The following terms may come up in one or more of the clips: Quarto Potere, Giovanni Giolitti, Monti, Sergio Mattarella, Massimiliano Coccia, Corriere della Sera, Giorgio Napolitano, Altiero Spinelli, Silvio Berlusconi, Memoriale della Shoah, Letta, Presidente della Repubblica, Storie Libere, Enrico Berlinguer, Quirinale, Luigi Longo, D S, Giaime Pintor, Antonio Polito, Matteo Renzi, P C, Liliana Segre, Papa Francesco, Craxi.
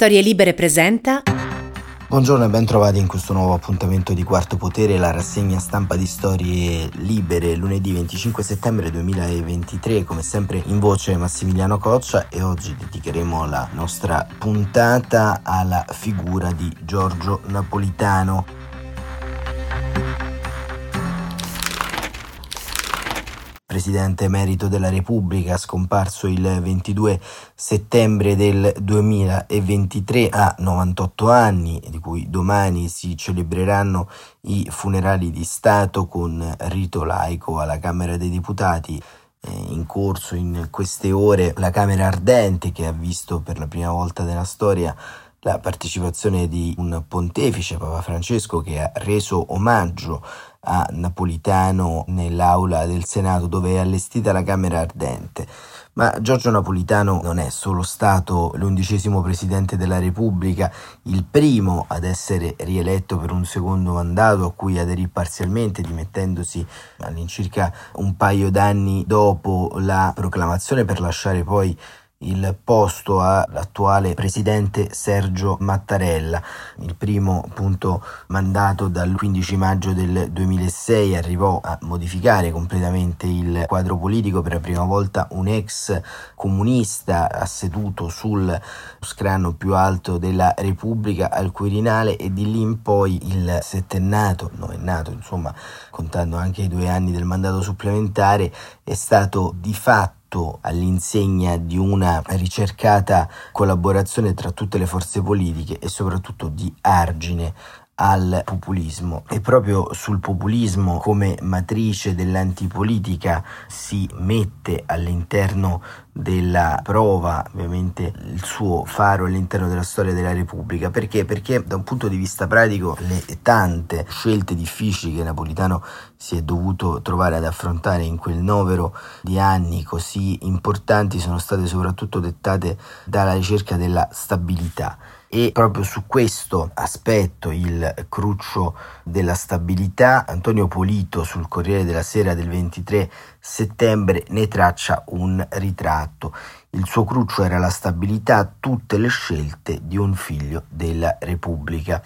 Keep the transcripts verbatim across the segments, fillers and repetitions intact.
Storie Libere presenta... Buongiorno e ben trovati in questo nuovo appuntamento di Quarto Potere, la rassegna stampa di Storie Libere, lunedì venticinque settembre duemilaventitré, come sempre in voce Massimiliano Coccia, e oggi dedicheremo la nostra puntata alla figura di Giorgio Napolitano. Presidente emerito della Repubblica, scomparso il ventidue settembre del duemilaventitré a novantotto anni, di cui domani si celebreranno i funerali di Stato con rito laico alla Camera dei Deputati. In corso in queste ore la Camera ardente, che ha visto per la prima volta nella storia la partecipazione di un pontefice, Papa Francesco, che ha reso omaggio a Napolitano nell'aula del Senato, dove è allestita la Camera Ardente. Ma Giorgio Napolitano non è solo stato l'undicesimo Presidente della Repubblica, il primo ad essere rieletto per un secondo mandato a cui aderì parzialmente, dimettendosi all'incirca un paio d'anni dopo la proclamazione per lasciare poi il posto all'attuale presidente Sergio Mattarella. Il primo appunto mandato dal quindici maggio del duemilasei arrivò a modificare completamente il quadro politico. Per la prima volta un ex comunista asseduto sul scranno più alto della Repubblica al Quirinale, e di lì in poi il settennato, novennato insomma, contando anche i due anni del mandato supplementare, è stato di fatto all'insegna di una ricercata collaborazione tra tutte le forze politiche e soprattutto di argine al populismo. E proprio sul populismo come matrice dell'antipolitica si mette all'interno della prova ovviamente il suo faro all'interno della storia della Repubblica. Perché? Perché da un punto di vista pratico le tante scelte difficili che Napolitano si è dovuto trovare ad affrontare in quel novero di anni così importanti sono state soprattutto dettate dalla ricerca della stabilità, e proprio su questo aspetto, il cruccio della stabilità, Antonio Polito sul Corriere della Sera del ventitré settembre ne traccia un ritratto. Il suo cruccio era la stabilità, tutte le scelte di un figlio della Repubblica.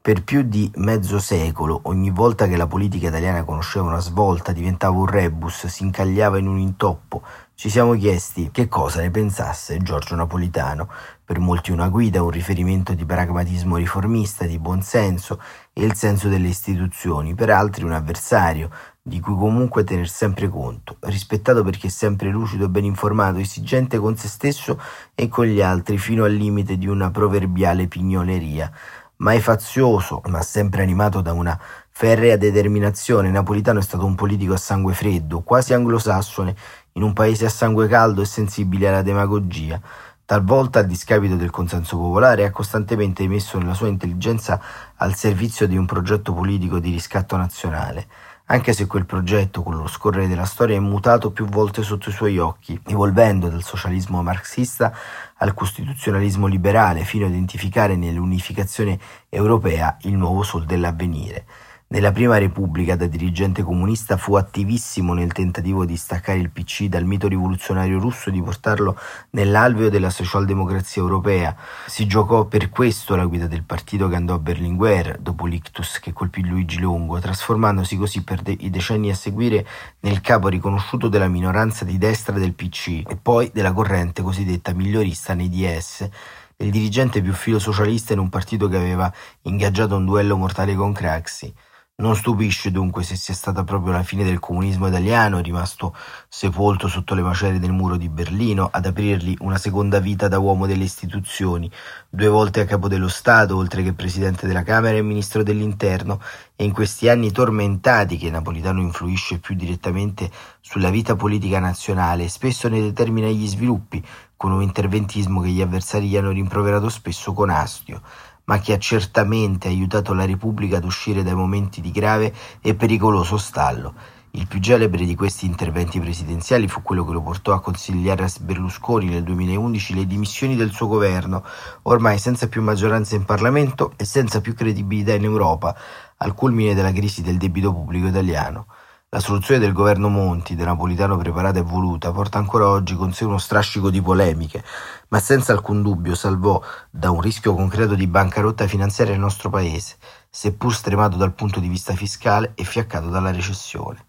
Per più di mezzo secolo, ogni volta che la politica italiana conosceva una svolta, diventava un rebus, si incagliava in un intoppo. Ci siamo chiesti che cosa ne pensasse Giorgio Napolitano. Per molti una guida, un riferimento di pragmatismo riformista, di buonsenso e il senso delle istituzioni, per altri un avversario, di cui comunque tener sempre conto, rispettato perché sempre lucido e ben informato, esigente con se stesso e con gli altri fino al limite di una proverbiale pignoleria. Mai fazioso, ma sempre animato da una ferrea determinazione, Napolitano è stato un politico a sangue freddo, quasi anglosassone, in un paese a sangue caldo e sensibile alla demagogia. Talvolta, a discapito del consenso popolare, ha costantemente messo la sua intelligenza al servizio di un progetto politico di riscatto nazionale. Anche se quel progetto, con lo scorrere della storia, è mutato più volte sotto i suoi occhi, evolvendo dal socialismo marxista al costituzionalismo liberale, fino a identificare nell'unificazione europea il nuovo sol dell'avvenire. Nella prima Repubblica, da dirigente comunista, fu attivissimo nel tentativo di staccare il P C dal mito rivoluzionario russo e di portarlo nell'alveo della socialdemocrazia europea. Si giocò per questo la guida del partito che andò a Berlinguer, dopo l'ictus che colpì Luigi Longo, trasformandosi così per de- i decenni a seguire nel capo riconosciuto della minoranza di destra del P C e poi della corrente cosiddetta migliorista nei D S. Il dirigente più filosocialista in un partito che aveva ingaggiato un duello mortale con Craxi. Non stupisce dunque se sia stata proprio la fine del comunismo italiano, rimasto sepolto sotto le macerie del muro di Berlino, ad aprirgli una seconda vita da uomo delle istituzioni, due volte a capo dello Stato, oltre che presidente della Camera e ministro dell'Interno, e in questi anni tormentati che Napolitano influisce più direttamente sulla vita politica nazionale, spesso ne determina gli sviluppi, con un interventismo che gli avversari gli hanno rimproverato spesso con astio, ma che ha certamente aiutato la Repubblica ad uscire dai momenti di grave e pericoloso stallo. Il più celebre di questi interventi presidenziali fu quello che lo portò a consigliare a Berlusconi nel duemilaundici le dimissioni del suo governo, ormai senza più maggioranza in Parlamento e senza più credibilità in Europa, al culmine della crisi del debito pubblico italiano. La soluzione del governo Monti, da Napolitano preparata e voluta, porta ancora oggi con sé uno strascico di polemiche, ma senza alcun dubbio salvò da un rischio concreto di bancarotta finanziaria il nostro paese, seppur stremato dal punto di vista fiscale e fiaccato dalla recessione.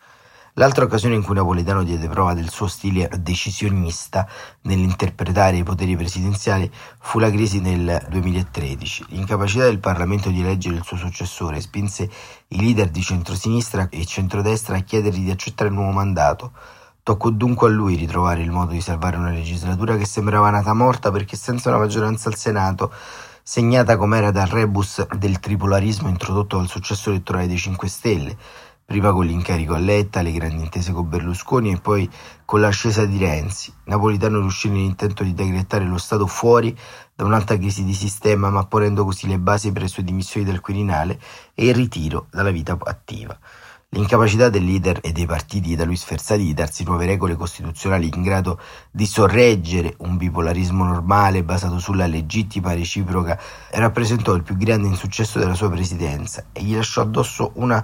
L'altra occasione in cui Napolitano diede prova del suo stile decisionista nell'interpretare i poteri presidenziali fu la crisi del duemilatredici. L'incapacità del Parlamento di eleggere il suo successore spinse i leader di centrosinistra e centrodestra a chiedergli di accettare il nuovo mandato. Toccò dunque a lui ritrovare il modo di salvare una legislatura che sembrava nata morta perché senza una maggioranza al Senato, segnata com'era dal rebus del tripolarismo introdotto dal successo elettorale dei cinque Stelle, prima con l'incarico a Letta, le grandi intese con Berlusconi e poi con l'ascesa di Renzi. Napolitano riuscì nell'intento di decretare lo Stato fuori da un'altra crisi di sistema, ma ponendo così le basi per le sue dimissioni dal Quirinale e il ritiro dalla vita attiva. L'incapacità del leader e dei partiti da lui sferzati di darsi nuove regole costituzionali in grado di sorreggere un bipolarismo normale basato sulla legittima reciproca rappresentò il più grande insuccesso della sua presidenza e gli lasciò addosso una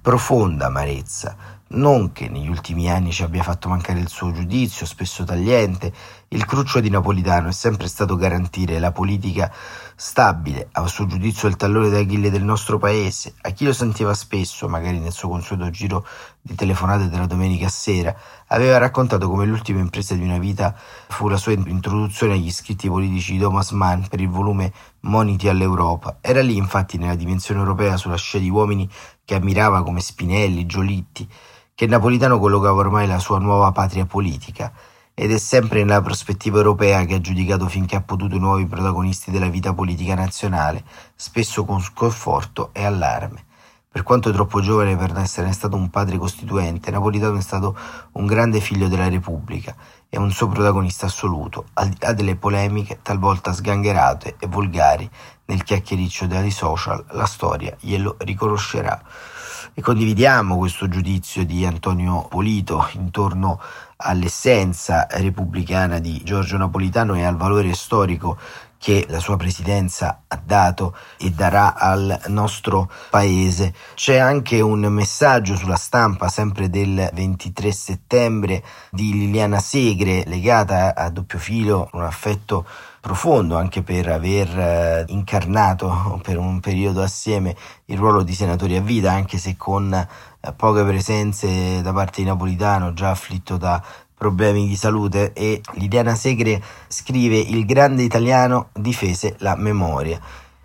profonda amarezza, non che negli ultimi anni ci abbia fatto mancare il suo giudizio, spesso tagliente. Il cruccio di Napolitano è sempre stato garantire la politica stabile, a suo giudizio il tallone d'Achille del nostro paese. A chi lo sentiva spesso, magari nel suo consueto giro di telefonate della domenica sera, aveva raccontato come l'ultima impresa di una vita fu la sua introduzione agli scritti politici di Thomas Mann per il volume Moniti all'Europa. Era lì infatti, nella dimensione europea, sulla scia di uomini che ammirava come Spinelli, Giolitti, che Napolitano collocava ormai la sua nuova patria politica, ed è sempre nella prospettiva europea che ha giudicato finché ha potuto i nuovi protagonisti della vita politica nazionale, spesso con sconforto e allarme. Per quanto troppo giovane per essere stato un padre costituente, Napolitano è stato un grande figlio della Repubblica e un suo protagonista assoluto, al di là delle polemiche talvolta sgangherate e volgari. Nel chiacchiericcio dei social la storia glielo riconoscerà. E condividiamo questo giudizio di Antonio Polito intorno all'essenza repubblicana di Giorgio Napolitano e al valore storico che la sua presidenza ha dato e darà al nostro paese. C'è anche un messaggio sulla stampa, sempre del ventitré settembre, di Liliana Segre, legata a doppio filo, un affetto profondo anche per aver incarnato per un periodo assieme il ruolo di senatori a vita, anche se con poche presenze da parte di Napolitano, già afflitto da problemi di salute. E Liliana Segre scrive: il grande italiano difese la memoria.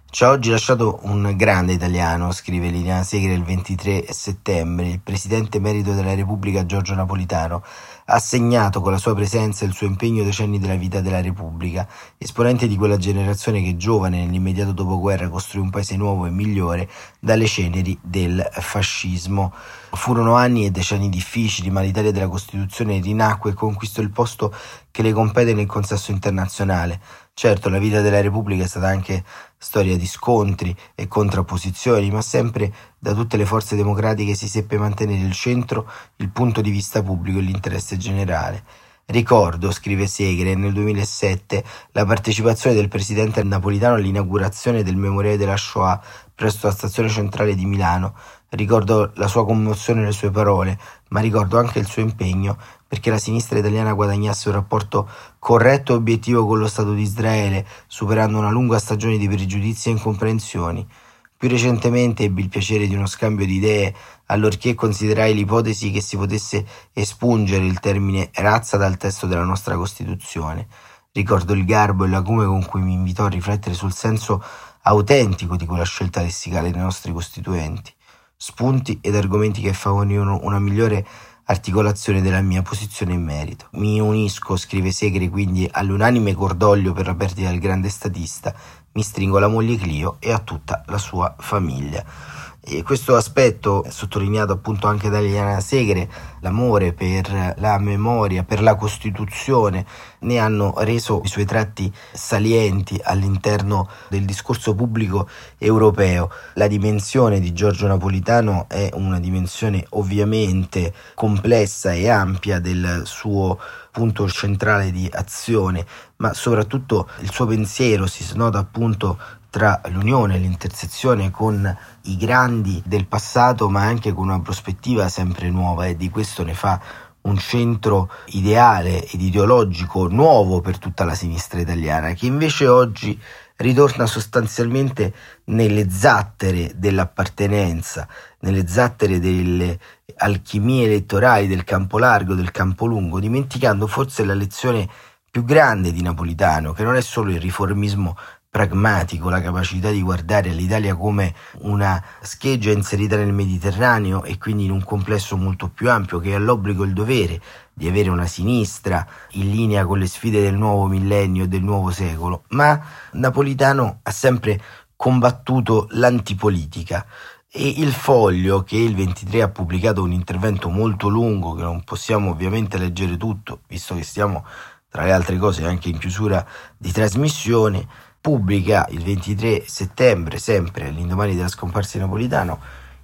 Ci ha oggi lasciato un grande italiano, scrive Liliana Segre il ventitré settembre. Il presidente emerito della Repubblica Giorgio Napolitano ha segnato con la sua presenza e il suo impegno decenni della vita della Repubblica, esponente di quella generazione che giovane nell'immediato dopoguerra costruì un paese nuovo e migliore dalle ceneri del fascismo. Furono anni e decenni difficili, ma l'Italia della Costituzione rinacque e conquistò il posto che le compete nel consesso internazionale. Certo, la vita della Repubblica è stata anche storia di scontri e contrapposizioni, ma sempre da tutte le forze democratiche si seppe mantenere il centro, il punto di vista pubblico e l'interesse generale. Ricordo, scrive Segre, nel duemilasette la partecipazione del presidente Napolitano all'inaugurazione del Memoriale della Shoah presso la stazione centrale di Milano. Ricordo la sua commozione e le sue parole, ma ricordo anche il suo impegno perché la sinistra italiana guadagnasse un rapporto corretto e obiettivo con lo Stato di Israele, superando una lunga stagione di pregiudizi e incomprensioni. Più recentemente ebbi il piacere di uno scambio di idee allorché considerai l'ipotesi che si potesse espungere il termine razza dal testo della nostra Costituzione. Ricordo il garbo e l'acume con cui mi invitò a riflettere sul senso autentico di quella scelta lessicale dei nostri costituenti. Spunti ed argomenti che favorivano una migliore articolazione della mia posizione in merito. Mi unisco, scrive Segre, quindi all'unanime cordoglio per la perdita del grande statista, mi stringo alla moglie Clio e a tutta la sua famiglia. E questo aspetto, sottolineato appunto anche da Liliana Segre, l'amore per la memoria, per la Costituzione, ne hanno reso i suoi tratti salienti all'interno del discorso pubblico europeo. La dimensione di Giorgio Napolitano è una dimensione ovviamente complessa e ampia del suo punto centrale di azione, ma soprattutto il suo pensiero si snoda appunto tra l'unione e l'intersezione con i grandi del passato, ma anche con una prospettiva sempre nuova, e di questo ne fa un centro ideale ed ideologico nuovo per tutta la sinistra italiana, che invece oggi ritorna sostanzialmente nelle zattere dell'appartenenza, nelle zattere delle alchimie elettorali, del campo largo, del campo lungo, dimenticando forse la lezione più grande di Napolitano, che non è solo il riformismo pragmatico, la capacità di guardare all'Italia come una scheggia inserita nel Mediterraneo e quindi in un complesso molto più ampio, che ha l'obbligo e il dovere di avere una sinistra in linea con le sfide del nuovo millennio e del nuovo secolo, ma Napolitano ha sempre combattuto l'antipolitica. E il Foglio, che il ventitré ha pubblicato un intervento molto lungo, che non possiamo ovviamente leggere tutto, visto che stiamo tra le altre cose anche in chiusura di trasmissione, pubblica il ventitré settembre, sempre all'indomani della scomparsa di Napolitano,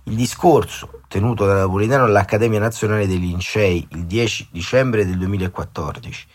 il discorso tenuto da Napolitano all'Accademia Nazionale dei Lincei il dieci dicembre del duemilaquattordici,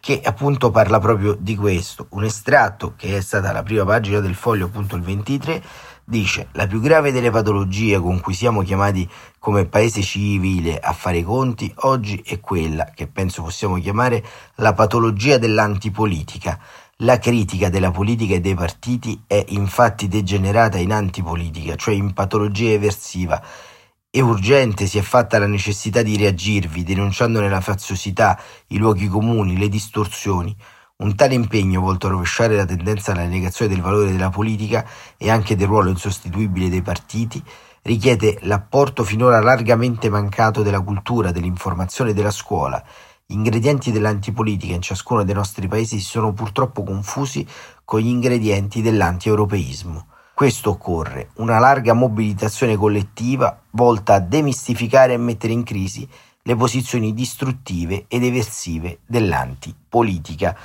che appunto parla proprio di questo. Un estratto che è stata la prima pagina del Foglio, appunto il ventitré, dice: la più grave delle patologie con cui siamo chiamati come paese civile a fare i conti oggi è quella che penso possiamo chiamare la patologia dell'antipolitica. La critica della politica e dei partiti è infatti degenerata in antipolitica, cioè in patologia eversiva. E urgente si è fatta la necessità di reagirvi, denunciandone la faziosità, i luoghi comuni, le distorsioni. Un tale impegno volto a rovesciare la tendenza alla negazione del valore della politica e anche del ruolo insostituibile dei partiti richiede l'apporto finora largamente mancato della cultura, dell'informazione e della scuola. Gli ingredienti dell'antipolitica in ciascuno dei nostri paesi si sono purtroppo confusi con gli ingredienti dell'antieuropeismo. Questo occorre, una larga mobilitazione collettiva volta a demistificare e mettere in crisi le posizioni distruttive ed eversive dell'antipolitica.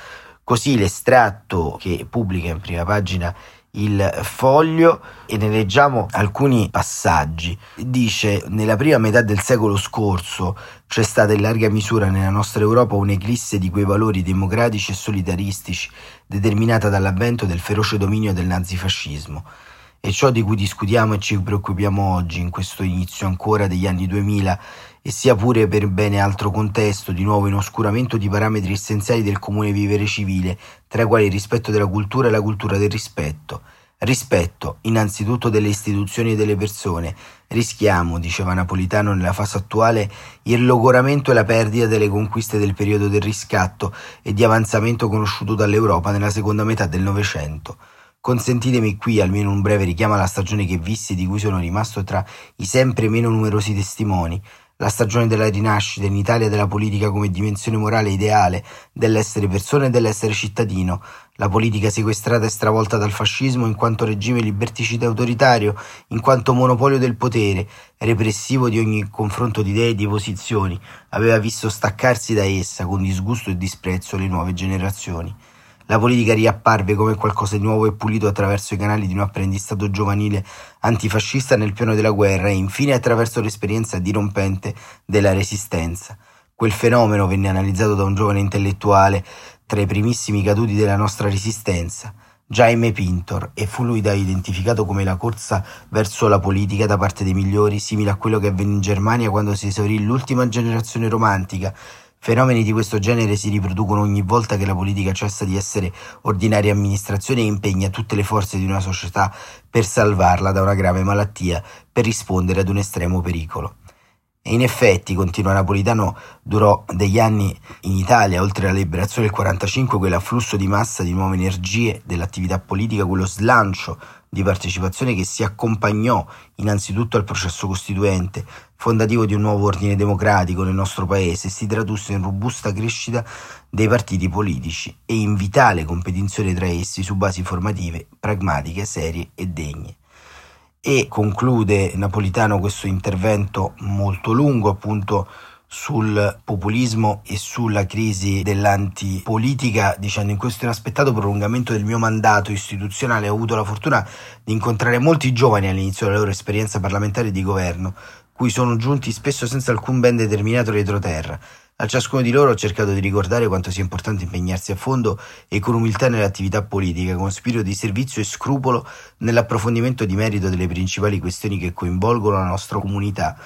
Così l'estratto che pubblica in prima pagina il Foglio, e ne leggiamo alcuni passaggi. Dice: nella prima metà del secolo scorso c'è stata in larga misura nella nostra Europa un'eclisse di quei valori democratici e solidaristici determinata dall'avvento del feroce dominio del nazifascismo. E ciò di cui discutiamo e ci preoccupiamo oggi, in questo inizio ancora degli anni duemila, e sia pure per bene altro contesto, di nuovo in oscuramento di parametri essenziali del comune vivere civile, tra i quali il rispetto della cultura e la cultura del rispetto. Rispetto, innanzitutto, delle istituzioni e delle persone. Rischiamo, diceva Napolitano, nella fase attuale, il logoramento e la perdita delle conquiste del periodo del riscatto e di avanzamento conosciuto dall'Europa nella seconda metà del Novecento. Consentitemi qui almeno un breve richiamo alla stagione che vissi e di cui sono rimasto tra i sempre meno numerosi testimoni. La stagione della rinascita in Italia della politica come dimensione morale ideale, dell'essere persona e dell'essere cittadino, la politica sequestrata e stravolta dal fascismo in quanto regime liberticida e autoritario, in quanto monopolio del potere, repressivo di ogni confronto di idee e di posizioni, aveva visto staccarsi da essa con disgusto e disprezzo le nuove generazioni. La politica riapparve come qualcosa di nuovo e pulito attraverso i canali di un apprendistato giovanile antifascista nel piano della guerra e infine attraverso l'esperienza dirompente della resistenza. Quel fenomeno venne analizzato da un giovane intellettuale tra i primissimi caduti della nostra resistenza, Giaime Pintor, e fu lui da identificato come la corsa verso la politica da parte dei migliori, simile a quello che avvenne in Germania quando si esaurì l'ultima generazione romantica. Fenomeni di questo genere si riproducono ogni volta che la politica cessa di essere ordinaria amministrazione e impegna tutte le forze di una società per salvarla da una grave malattia, per rispondere ad un estremo pericolo. E in effetti, continua Napolitano, durò degli anni in Italia, oltre alla liberazione del quarantacinque, quell'afflusso di massa di nuove energie dell'attività politica, quello slancio di partecipazione che si accompagnò innanzitutto al processo costituente, fondativo di un nuovo ordine democratico nel nostro paese, si tradusse in robusta crescita dei partiti politici e in vitale competizione tra essi su basi formative, pragmatiche, serie e degne. E conclude Napolitano questo intervento molto lungo, appunto, sul populismo e sulla crisi dell'antipolitica, dicendo: in questo inaspettato prolungamento del mio mandato istituzionale ho avuto la fortuna di incontrare molti giovani all'inizio della loro esperienza parlamentare e di governo, cui sono giunti spesso senza alcun ben determinato retroterra, A ciascuno di loro ho cercato di ricordare quanto sia importante impegnarsi a fondo e con umiltà nell'attività politica, con spirito di servizio e scrupolo nell'approfondimento di merito delle principali questioni che coinvolgono la nostra comunità.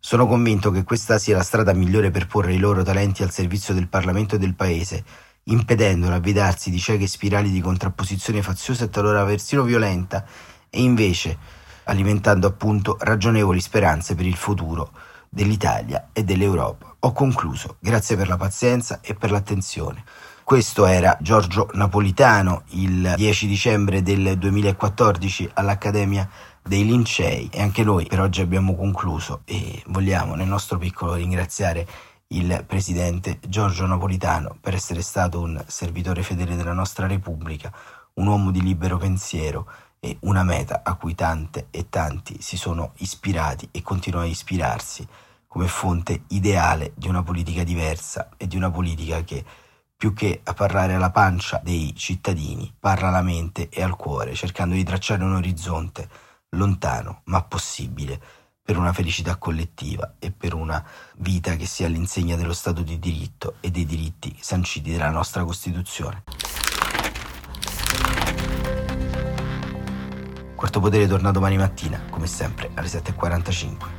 Sono convinto che questa sia la strada migliore per porre i loro talenti al servizio del Parlamento e del Paese, impedendo l'avvitarsi di cieche spirali di contrapposizione faziosa e talora persino violenta, e invece alimentando appunto ragionevoli speranze per il futuro dell'Italia e dell'Europa. Ho concluso, grazie per la pazienza e per l'attenzione. Questo era Giorgio Napolitano il dieci dicembre del duemilaquattordici all'Accademia dei Lincei, e anche noi per oggi abbiamo concluso e vogliamo nel nostro piccolo ringraziare il presidente Giorgio Napolitano per essere stato un servitore fedele della nostra Repubblica, un uomo di libero pensiero e una meta a cui tante e tanti si sono ispirati e continuano a ispirarsi come fonte ideale di una politica diversa e di una politica che, più che a parlare alla pancia dei cittadini, parla alla mente e al cuore, cercando di tracciare un orizzonte lontano ma possibile per una felicità collettiva e per una vita che sia all'insegna dello Stato di diritto e dei diritti sanciti dalla nostra Costituzione. Quarto Potere torna domani mattina, come sempre, alle sette e quarantacinque.